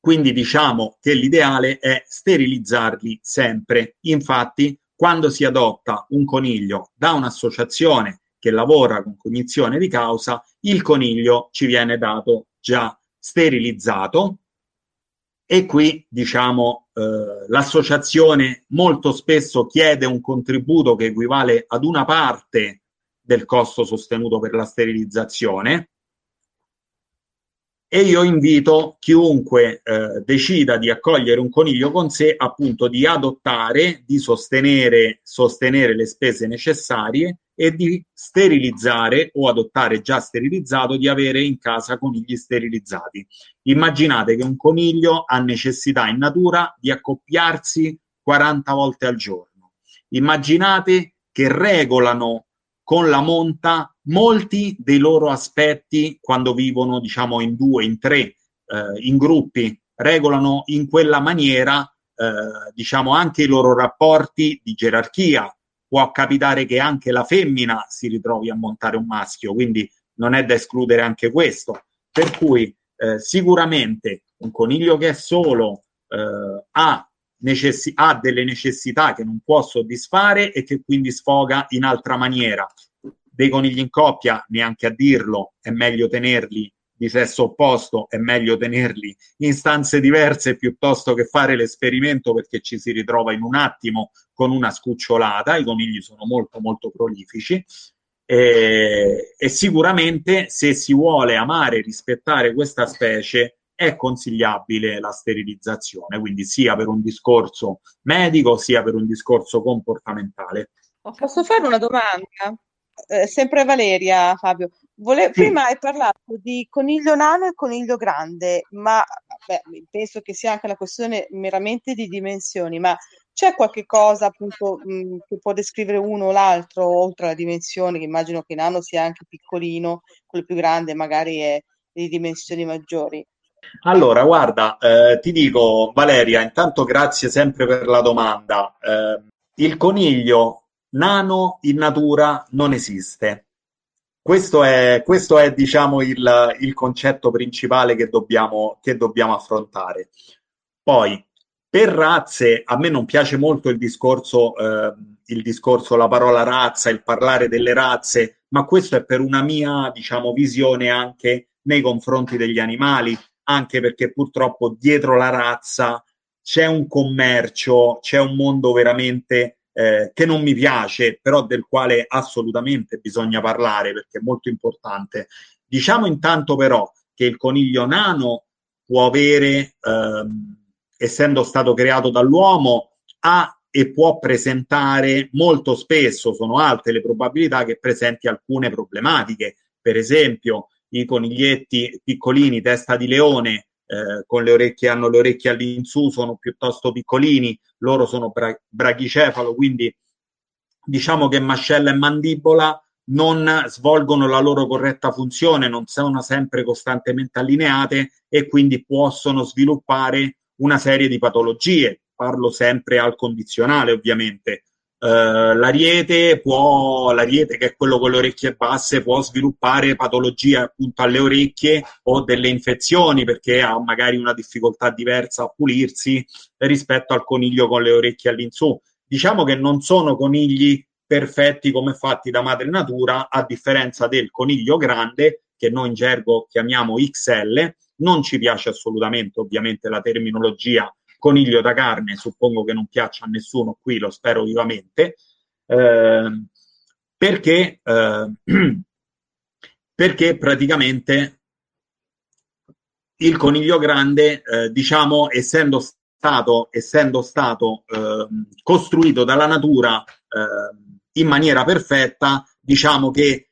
Quindi diciamo che l'ideale è sterilizzarli sempre. Infatti, quando si adotta un coniglio da un'associazione che lavora con cognizione di causa, il coniglio ci viene dato già sterilizzato, e qui diciamo l'associazione molto spesso chiede un contributo che equivale ad una parte del costo sostenuto per la sterilizzazione, e io invito chiunque decida di accogliere un coniglio con sé, appunto, di adottare, di sostenere le spese necessarie e di sterilizzare o adottare già sterilizzato, di avere in casa conigli sterilizzati. Immaginate che un coniglio ha necessità in natura di accoppiarsi 40 volte al giorno. Immaginate che regolano con la monta molti dei loro aspetti quando vivono, diciamo, in 2, in 3, in gruppi, regolano in quella maniera, diciamo, anche i loro rapporti di gerarchia. Può capitare che anche la femmina si ritrovi a montare un maschio, quindi non è da escludere anche questo. Per cui sicuramente un coniglio che è solo ha delle necessità che non può soddisfare e che quindi sfoga in altra maniera. Dei conigli in coppia, neanche a dirlo, è meglio tenerli di sesso opposto, è meglio tenerli in stanze diverse piuttosto che fare l'esperimento, perché ci si ritrova in un attimo con una scucciolata. I conigli sono molto molto prolifici e sicuramente, se si vuole amare e rispettare questa specie, è consigliabile la sterilizzazione, quindi sia per un discorso medico sia per un discorso comportamentale. Posso fare una domanda? Sempre Valeria, Fabio. Sì. Prima hai parlato di coniglio nano e coniglio grande, ma penso che sia anche una questione meramente di dimensioni, ma c'è qualche cosa appunto che può descrivere uno o l'altro, oltre alla dimensione, che immagino che nano sia anche piccolino, quello più grande magari è di dimensioni maggiori. Allora, guarda, ti dico, Valeria, intanto grazie sempre per la domanda. Il coniglio nano in natura non esiste. Questo è diciamo, il concetto principale che dobbiamo affrontare. Poi, per razze, a me non piace molto la parola razza, il parlare delle razze, ma questo è per una mia, diciamo, visione anche nei confronti degli animali, anche perché purtroppo dietro la razza c'è un commercio, c'è un mondo veramente che non mi piace, però del quale assolutamente bisogna parlare perché è molto importante. Diciamo intanto però che il coniglio nano può avere, essendo stato creato dall'uomo, e può presentare molto spesso, sono alte le probabilità che presenti alcune problematiche, per esempio i coniglietti piccolini, testa di leone, hanno le orecchie all'insù, sono piuttosto piccolini, loro sono brachicefalo, quindi diciamo che mascella e mandibola non svolgono la loro corretta funzione, non sono sempre costantemente allineate e quindi possono sviluppare una serie di patologie. Parlo sempre al condizionale, ovviamente. L'ariete, che è quello con le orecchie basse, può sviluppare patologie appunto alle orecchie o delle infezioni, perché ha magari una difficoltà diversa a pulirsi rispetto al coniglio con le orecchie all'insù. Diciamo che non sono conigli perfetti come fatti da madre natura, a differenza del coniglio grande, che noi in gergo chiamiamo XL. Non ci piace assolutamente, ovviamente, la terminologia coniglio da carne, suppongo che non piaccia a nessuno qui, lo spero vivamente, perché praticamente il coniglio grande, diciamo, essendo stato costruito dalla natura in maniera perfetta, diciamo che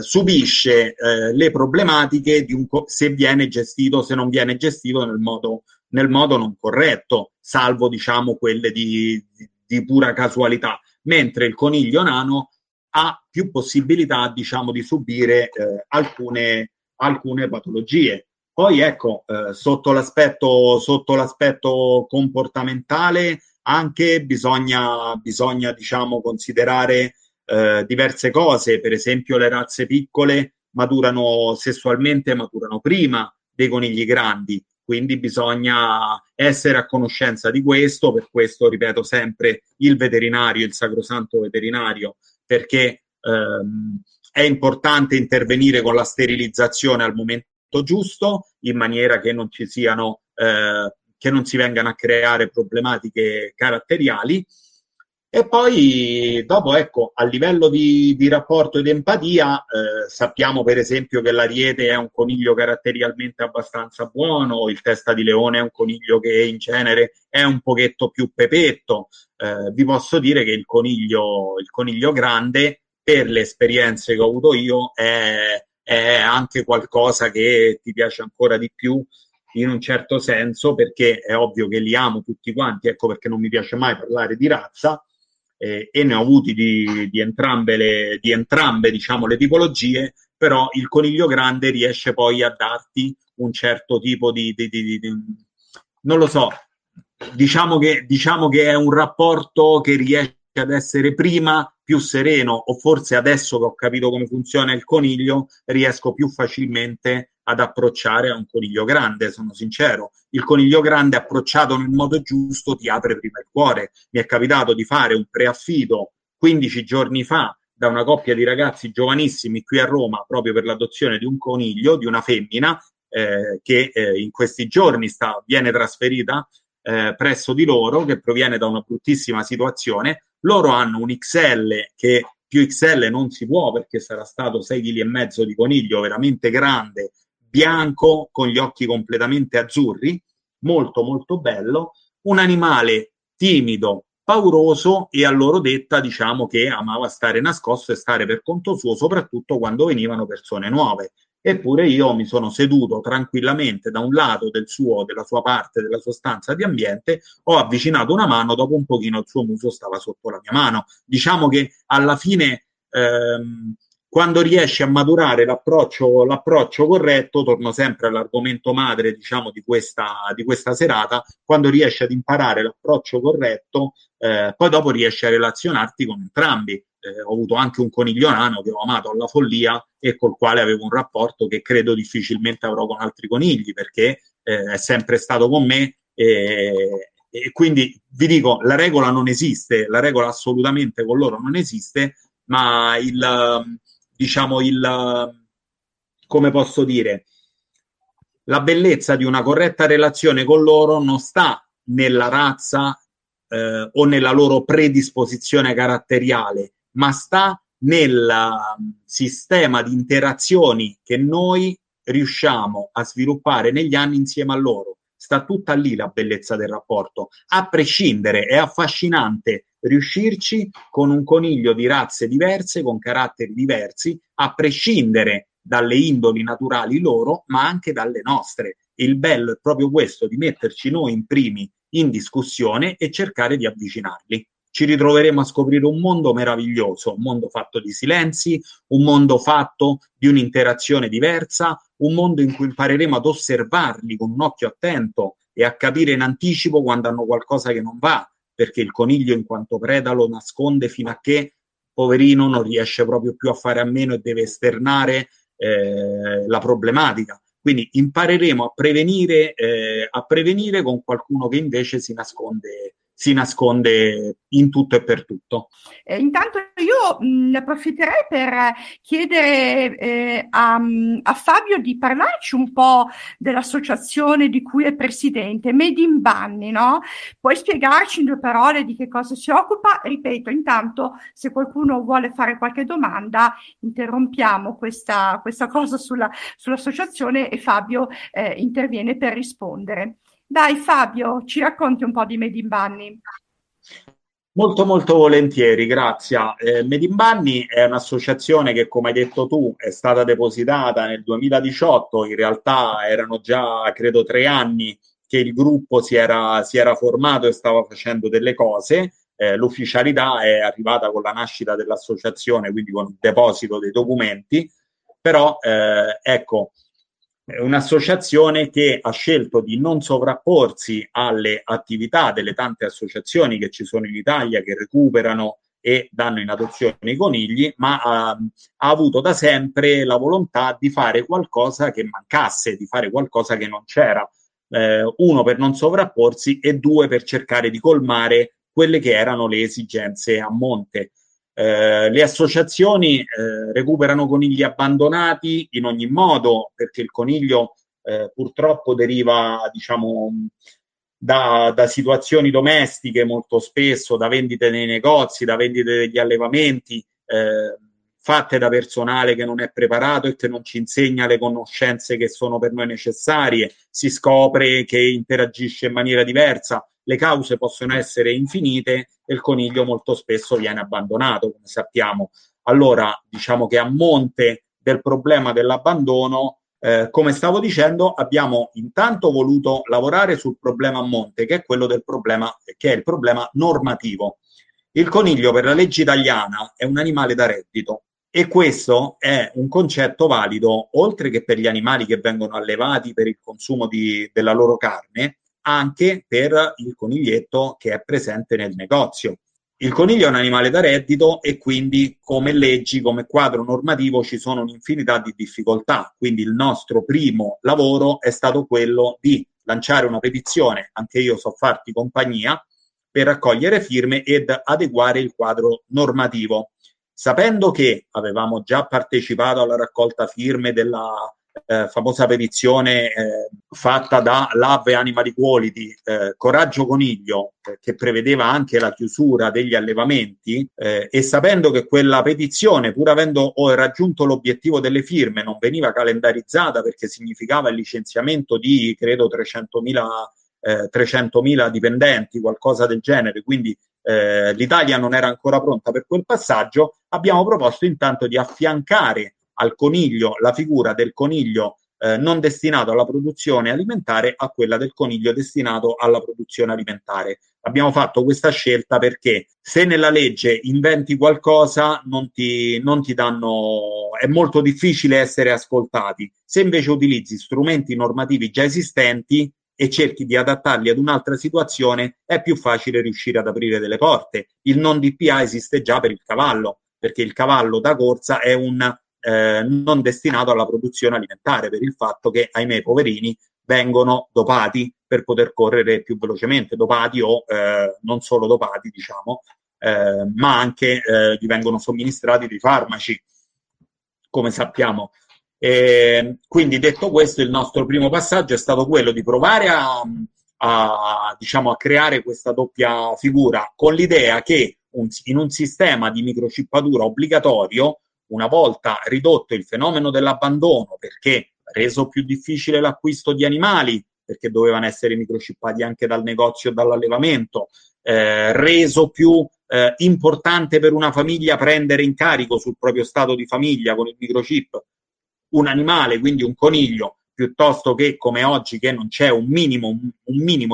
subisce le problematiche di un se viene gestito, se non viene gestito nel modo non corretto, salvo diciamo quelle di pura casualità, mentre il coniglio nano ha più possibilità diciamo di subire alcune patologie. Poi ecco, sotto l'aspetto comportamentale anche bisogna diciamo considerare diverse cose, per esempio le razze piccole maturano prima dei conigli grandi, quindi bisogna essere a conoscenza di questo. Per questo ripeto sempre il veterinario, il sacrosanto veterinario, perché è importante intervenire con la sterilizzazione al momento giusto, in maniera che non ci siano che non si vengano a creare problematiche caratteriali. E poi dopo, ecco, a livello di rapporto ed empatia, sappiamo per esempio che l'ariete è un coniglio caratterialmente abbastanza buono, il testa di leone è un coniglio che in genere è un pochetto più pepetto. Vi posso dire che il coniglio grande, per le esperienze che ho avuto io, è anche qualcosa che ti piace ancora di più, in un certo senso, perché è ovvio che li amo tutti quanti, ecco perché non mi piace mai parlare di razza, e ne ho avuti di entrambe diciamo le tipologie, però il coniglio grande riesce poi a darti un certo tipo di non lo so, diciamo che è un rapporto che riesce ad essere prima più sereno, o forse adesso che ho capito come funziona il coniglio riesco più facilmente ad approcciare a un coniglio grande. Sono sincero, il coniglio grande approcciato nel modo giusto ti apre prima il cuore. Mi è capitato di fare un preaffido 15 giorni fa da una coppia di ragazzi giovanissimi qui a Roma, proprio per l'adozione di un coniglio, di una femmina che in questi giorni viene trasferita presso di loro, che proviene da una bruttissima situazione. Loro hanno un XL, che più XL non si può, perché sarà stato 6,5 kg di coniglio, veramente grande, bianco, con gli occhi completamente azzurri, molto molto bello, un animale timido, pauroso, e a loro detta diciamo che amava stare nascosto e stare per conto suo, soprattutto quando venivano persone nuove. Eppure io mi sono seduto tranquillamente da un lato della sua parte, della sua stanza di ambiente, ho avvicinato una mano, dopo un pochino il suo muso stava sotto la mia mano. Diciamo che alla fine quando riesci a maturare l'approccio corretto, torno sempre all'argomento madre, diciamo, di questa serata, quando riesci ad imparare l'approccio corretto, poi dopo riesci a relazionarti con entrambi. Ho avuto anche un coniglio nano che ho amato alla follia e col quale avevo un rapporto che credo difficilmente avrò con altri conigli, perché è sempre stato con me, e quindi vi dico, la regola non esiste, la regola assolutamente con loro non esiste, ma come posso dire, la bellezza di una corretta relazione con loro non sta nella razza o nella loro predisposizione caratteriale, ma sta nel sistema di interazioni che noi riusciamo a sviluppare negli anni insieme a loro. Sta tutta lì la bellezza del rapporto, a prescindere. È affascinante riuscirci con un coniglio di razze diverse, con caratteri diversi, a prescindere dalle indoli naturali loro, ma anche dalle nostre. Il bello è proprio questo, di metterci noi in primi in discussione e cercare di avvicinarli. Ci ritroveremo a scoprire un mondo meraviglioso, un mondo fatto di silenzi, un mondo fatto di un'interazione diversa, un mondo in cui impareremo ad osservarli con un occhio attento e a capire in anticipo quando hanno qualcosa che non va, perché il coniglio in quanto preda lo nasconde fino a che, poverino, non riesce proprio più a fare a meno e deve esternare la problematica. Quindi impareremo a prevenire con qualcuno che invece si nasconde in tutto e per tutto. Intanto io approfitterei per chiedere a Fabio di parlarci un po' dell'associazione di cui è presidente, Made in Bunny, no? Puoi spiegarci in due parole di che cosa si occupa? Ripeto, intanto se qualcuno vuole fare qualche domanda interrompiamo questa cosa sull'associazione e Fabio interviene per rispondere. Dai Fabio, ci racconti un po' di Made in Bunny. Molto molto volentieri, grazie. Made in Bunny è un'associazione che, come hai detto tu, è stata depositata nel 2018, in realtà erano già, credo, 3 anni che il gruppo si era formato e stava facendo delle cose. L'ufficialità è arrivata con la nascita dell'associazione, quindi con il deposito dei documenti, però ecco, è un'associazione che ha scelto di non sovrapporsi alle attività delle tante associazioni che ci sono in Italia che recuperano e danno in adozione i conigli, ma ha avuto da sempre la volontà di fare qualcosa che mancasse, di fare qualcosa che non c'era, uno per non sovrapporsi e due per cercare di colmare quelle che erano le esigenze a monte. Le associazioni recuperano conigli abbandonati in ogni modo, perché il coniglio purtroppo deriva, diciamo, da situazioni domestiche molto spesso, da vendite nei negozi, da vendite degli allevamenti, fatte da personale che non è preparato e che non ci insegna le conoscenze che sono per noi necessarie. Si scopre che interagisce in maniera diversa. Le cause possono essere infinite e il coniglio molto spesso viene abbandonato, come sappiamo. Allora, diciamo che a monte del problema dell'abbandono, come stavo dicendo, abbiamo intanto voluto lavorare sul problema a monte, che è quello del problema, che è il problema normativo. Il coniglio, per la legge italiana, è un animale da reddito, e questo è un concetto valido oltre che per gli animali che vengono allevati per il consumo della loro carne, anche per il coniglietto che è presente nel negozio. Il coniglio è un animale da reddito e quindi, come leggi, come quadro normativo, ci sono un'infinità di difficoltà. Quindi il nostro primo lavoro è stato quello di lanciare una petizione, anche io so farti compagnia, per raccogliere firme ed adeguare il quadro normativo. Sapendo che avevamo già partecipato alla raccolta firme della famosa petizione fatta da Lav e Animal Equality, Coraggio Coniglio, che prevedeva anche la chiusura degli allevamenti, e sapendo che quella petizione, pur avendo raggiunto l'obiettivo delle firme, non veniva calendarizzata perché significava il licenziamento di, credo, 300.000 dipendenti, qualcosa del genere, quindi l'Italia non era ancora pronta per quel passaggio, abbiamo proposto intanto di affiancare al coniglio la figura del coniglio non destinato alla produzione alimentare a quella del coniglio destinato alla produzione alimentare. Abbiamo fatto questa scelta perché se nella legge inventi qualcosa non ti danno, è molto difficile essere ascoltati. Se invece utilizzi strumenti normativi già esistenti e cerchi di adattarli ad un'altra situazione, è più facile riuscire ad aprire delle porte. Il non DPA esiste già per il cavallo, perché il cavallo da corsa è un non destinato alla produzione alimentare, per il fatto che, ahimè, i poverini vengono dopati per poter correre più velocemente, dopati o non solo dopati, diciamo, ma anche gli vengono somministrati dei farmaci, come sappiamo. E quindi, detto questo, il nostro primo passaggio è stato quello di provare a creare questa doppia figura, con l'idea che in un sistema di microchippatura obbligatorio, una volta ridotto il fenomeno dell'abbandono, perché reso più difficile l'acquisto di animali, perché dovevano essere microchippati anche dal negozio e dall'allevamento, reso più importante per una famiglia prendere in carico sul proprio stato di famiglia con il microchip un animale, quindi un coniglio, piuttosto che come oggi che non c'è un minimo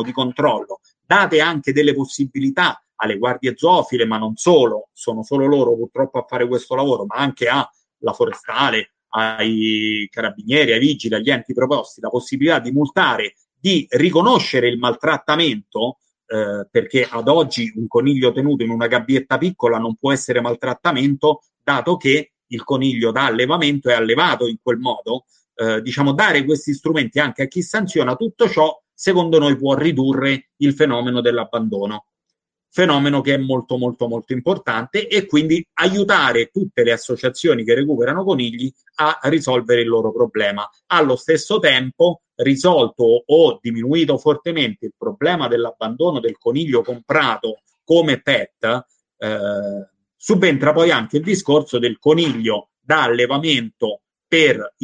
di controllo. Date anche delle possibilità alle guardie zoofile, ma non solo, sono solo loro purtroppo a fare questo lavoro, ma anche alla forestale, ai carabinieri, ai vigili, agli enti preposti, la possibilità di multare, di riconoscere il maltrattamento, perché ad oggi un coniglio tenuto in una gabbietta piccola non può essere maltrattamento, dato che il coniglio da allevamento è allevato in quel modo. Dare questi strumenti anche a chi sanziona, tutto ciò secondo noi può ridurre il fenomeno dell'abbandono, fenomeno che è molto molto molto importante, e quindi aiutare tutte le associazioni che recuperano conigli a risolvere il loro problema. Allo stesso tempo, risolto o diminuito fortemente il problema dell'abbandono del coniglio comprato come pet, subentra poi anche il discorso del coniglio da allevamento per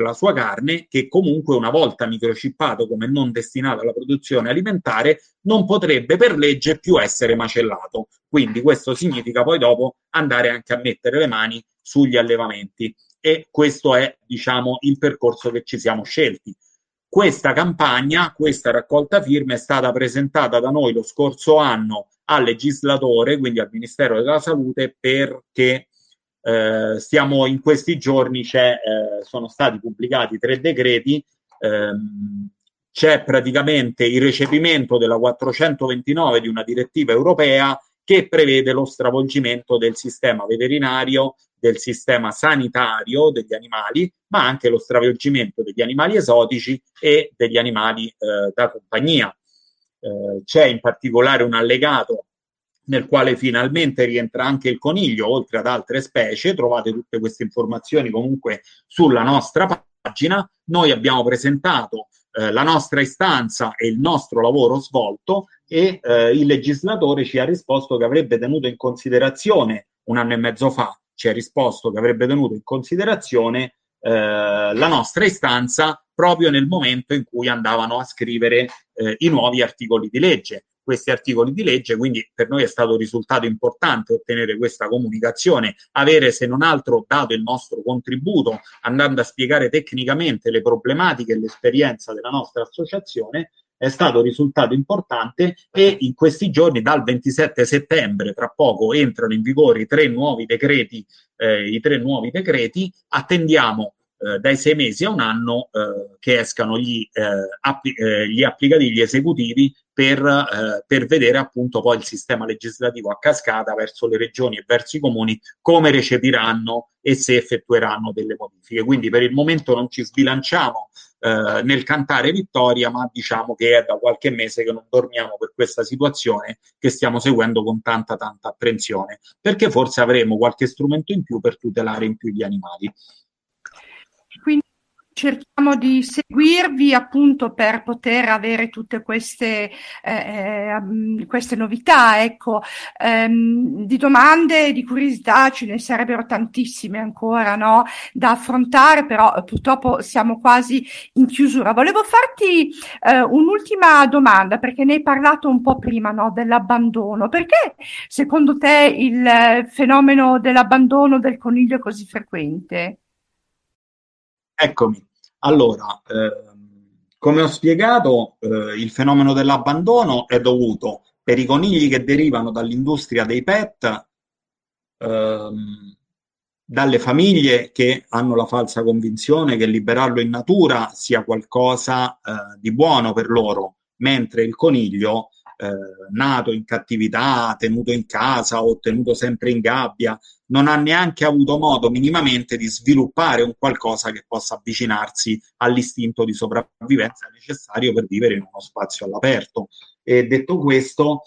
la sua carne, che comunque, una volta microchippato come non destinato alla produzione alimentare, non potrebbe per legge più essere macellato. Quindi questo significa poi dopo andare anche a mettere le mani sugli allevamenti, e questo è, diciamo, il percorso che ci siamo scelti. Questa campagna, questa raccolta firme è stata presentata da noi lo scorso anno al legislatore, quindi al Ministero della Salute, perché stiamo, in questi giorni sono stati pubblicati 3 decreti, c'è praticamente il recepimento della 429 di una direttiva europea che prevede lo stravolgimento del sistema veterinario, del sistema sanitario degli animali, ma anche lo stravolgimento degli animali esotici e degli animali da compagnia. C'è in particolare un allegato nel quale finalmente rientra anche il coniglio, oltre ad altre specie. Trovate tutte queste informazioni comunque sulla nostra pagina. Noi abbiamo presentato la nostra istanza e il nostro lavoro svolto, e il legislatore ci ha risposto che avrebbe tenuto in considerazione, un anno e mezzo fa, ci ha risposto che avrebbe tenuto in considerazione la nostra istanza proprio nel momento in cui andavano a scrivere i nuovi articoli di legge. Questi articoli di legge, quindi per noi è stato un risultato importante ottenere questa comunicazione, avere se non altro dato il nostro contributo andando a spiegare tecnicamente le problematiche e l'esperienza della nostra associazione. È stato un risultato importante, e in questi giorni, dal 27 settembre, tra poco entrano in vigore i 3 nuovi decreti, attendiamo dai 6 mesi a un anno che escano gli applicativi esecutivi per vedere appunto poi il sistema legislativo a cascata verso le regioni e verso i comuni, come recepiranno e se effettueranno delle modifiche. Quindi per il momento non ci sbilanciamo nel cantare vittoria, ma diciamo che è da qualche mese che non dormiamo per questa situazione, che stiamo seguendo con tanta apprensione, perché forse avremo qualche strumento in più per tutelare in più gli animali. Quindi cerchiamo di seguirvi appunto per poter avere tutte queste novità, ecco. Di domande e di curiosità ce ne sarebbero tantissime ancora, no, da affrontare, però purtroppo siamo quasi in chiusura. Volevo farti un'ultima domanda, perché ne hai parlato un po' prima, no, dell'abbandono. Perché secondo te il fenomeno dell'abbandono del coniglio è così frequente? Eccomi. Allora, come ho spiegato, il fenomeno dell'abbandono è dovuto, per i conigli che derivano dall'industria dei pet, dalle famiglie che hanno la falsa convinzione che liberarlo in natura sia qualcosa di buono per loro, mentre il coniglio, nato in cattività, tenuto in casa o tenuto sempre in gabbia, non ha neanche avuto modo minimamente di sviluppare un qualcosa che possa avvicinarsi all'istinto di sopravvivenza necessario per vivere in uno spazio all'aperto. E detto questo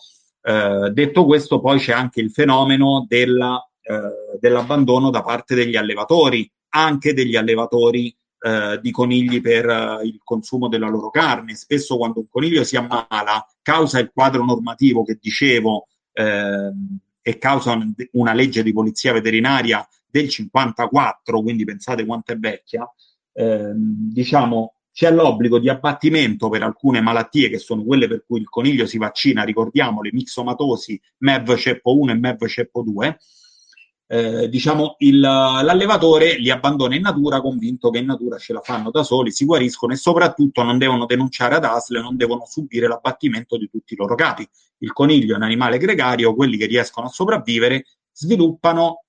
poi c'è anche il fenomeno dell'abbandono da parte degli allevatori, anche degli allevatori di conigli per il consumo della loro carne. Spesso quando un coniglio si ammala, causa il quadro normativo che dicevo e causa una legge di polizia veterinaria del 54, quindi pensate quanto è vecchia, diciamo c'è l'obbligo di abbattimento per alcune malattie che sono quelle per cui il coniglio si vaccina, ricordiamo le mixomatosi, MEV ceppo 1 e MEV ceppo 2. Diciamo l'allevatore li abbandona in natura, convinto che in natura ce la fanno da soli, si guariscono e soprattutto non devono denunciare ad ASL, non devono subire l'abbattimento di tutti i loro capi. Il coniglio è un animale gregario, quelli che riescono a sopravvivere sviluppano,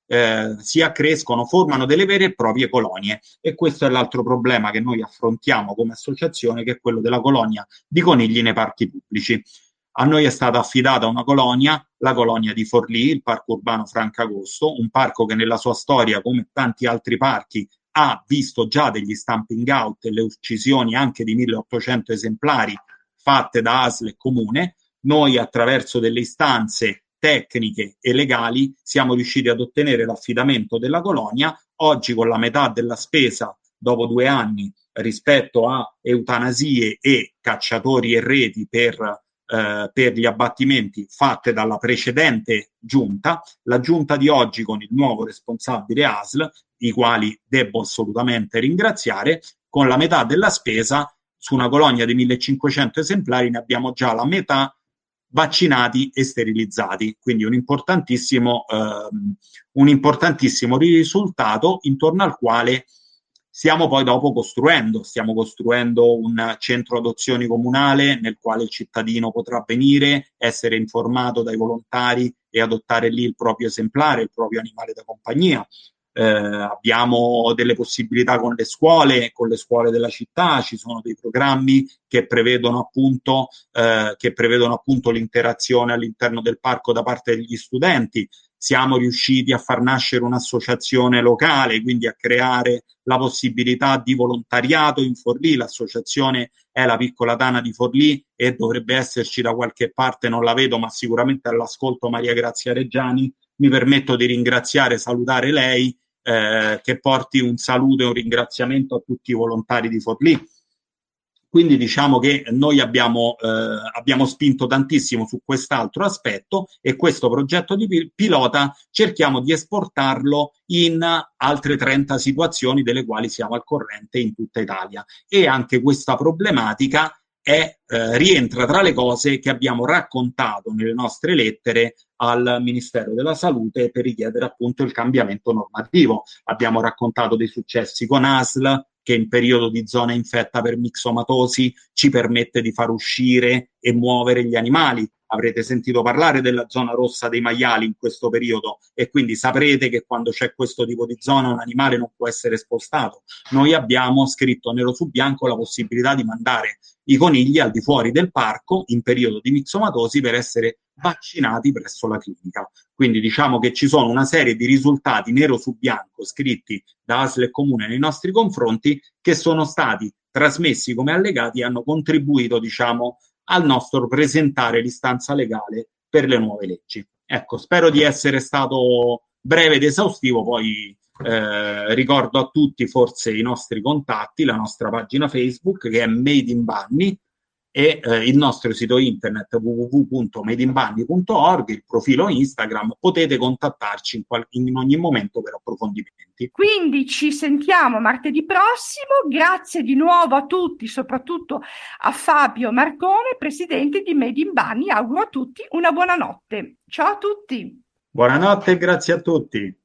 si accrescono, formano delle vere e proprie colonie, e questo è l'altro problema che noi affrontiamo come associazione, che è quello della colonia di conigli nei parchi pubblici. A noi è stata affidata una colonia, la colonia di Forlì, il parco urbano Franca Agosto, un parco che nella sua storia, come tanti altri parchi, ha visto già degli stamping out e le uccisioni anche di 1800 esemplari fatte da ASL e Comune. Noi, attraverso delle istanze tecniche e legali, siamo riusciti ad ottenere l'affidamento della colonia. Oggi, con la metà della spesa, dopo 2 anni, rispetto a eutanasie e cacciatori e reti per per gli abbattimenti fatte dalla precedente giunta, la giunta di oggi con il nuovo responsabile ASL, i quali devo assolutamente ringraziare, con la metà della spesa su una colonia di 1500 esemplari ne abbiamo già la metà vaccinati e sterilizzati, quindi un importantissimo risultato intorno al quale stiamo poi dopo costruendo. Stiamo costruendo un centro adozioni comunale nel quale il cittadino potrà venire, essere informato dai volontari e adottare lì il proprio esemplare, il proprio animale da compagnia. Abbiamo delle possibilità con le scuole della città, ci sono dei programmi che prevedono appunto l'interazione all'interno del parco da parte degli studenti. Siamo riusciti a far nascere un'associazione locale, quindi a creare la possibilità di volontariato in Forlì. L'associazione è la Piccola Tana di Forlì e dovrebbe esserci da qualche parte, non la vedo, ma sicuramente all'ascolto Maria Grazia Reggiani. Mi permetto di ringraziare e salutare lei, che porti un saluto e un ringraziamento a tutti i volontari di Forlì. Quindi diciamo che noi abbiamo spinto tantissimo su quest'altro aspetto e questo progetto di pilota cerchiamo di esportarlo in altre 30 situazioni delle quali siamo al corrente in tutta Italia. E anche questa problematica rientra tra le cose che abbiamo raccontato nelle nostre lettere al Ministero della Salute per richiedere appunto il cambiamento normativo. Abbiamo raccontato dei successi con ASL che in periodo di zona infetta per mixomatosi ci permette di far uscire e muovere gli animali. Avrete sentito parlare della zona rossa dei maiali in questo periodo e quindi saprete che quando c'è questo tipo di zona un animale non può essere spostato. Noi abbiamo scritto nero su bianco la possibilità di mandare i conigli al di fuori del parco in periodo di mixomatosi per essere vaccinati presso la clinica. Quindi diciamo che ci sono una serie di risultati nero su bianco scritti da ASL e Comune nei nostri confronti che sono stati trasmessi come allegati e hanno contribuito, diciamo, al nostro presentare l'istanza legale per le nuove leggi. Ecco, spero di essere stato breve ed esaustivo, poi ricordo a tutti forse i nostri contatti, la nostra pagina Facebook che è Made in Bunny e il nostro sito internet www.madeinbunny.org, il profilo Instagram. Potete contattarci in ogni momento per approfondimenti. Quindi ci sentiamo martedì prossimo. Grazie di nuovo a tutti, soprattutto a Fabio Marcone, presidente di Made in Bunny. Auguro a tutti una buona notte. Ciao a tutti. Buonanotte e grazie a tutti.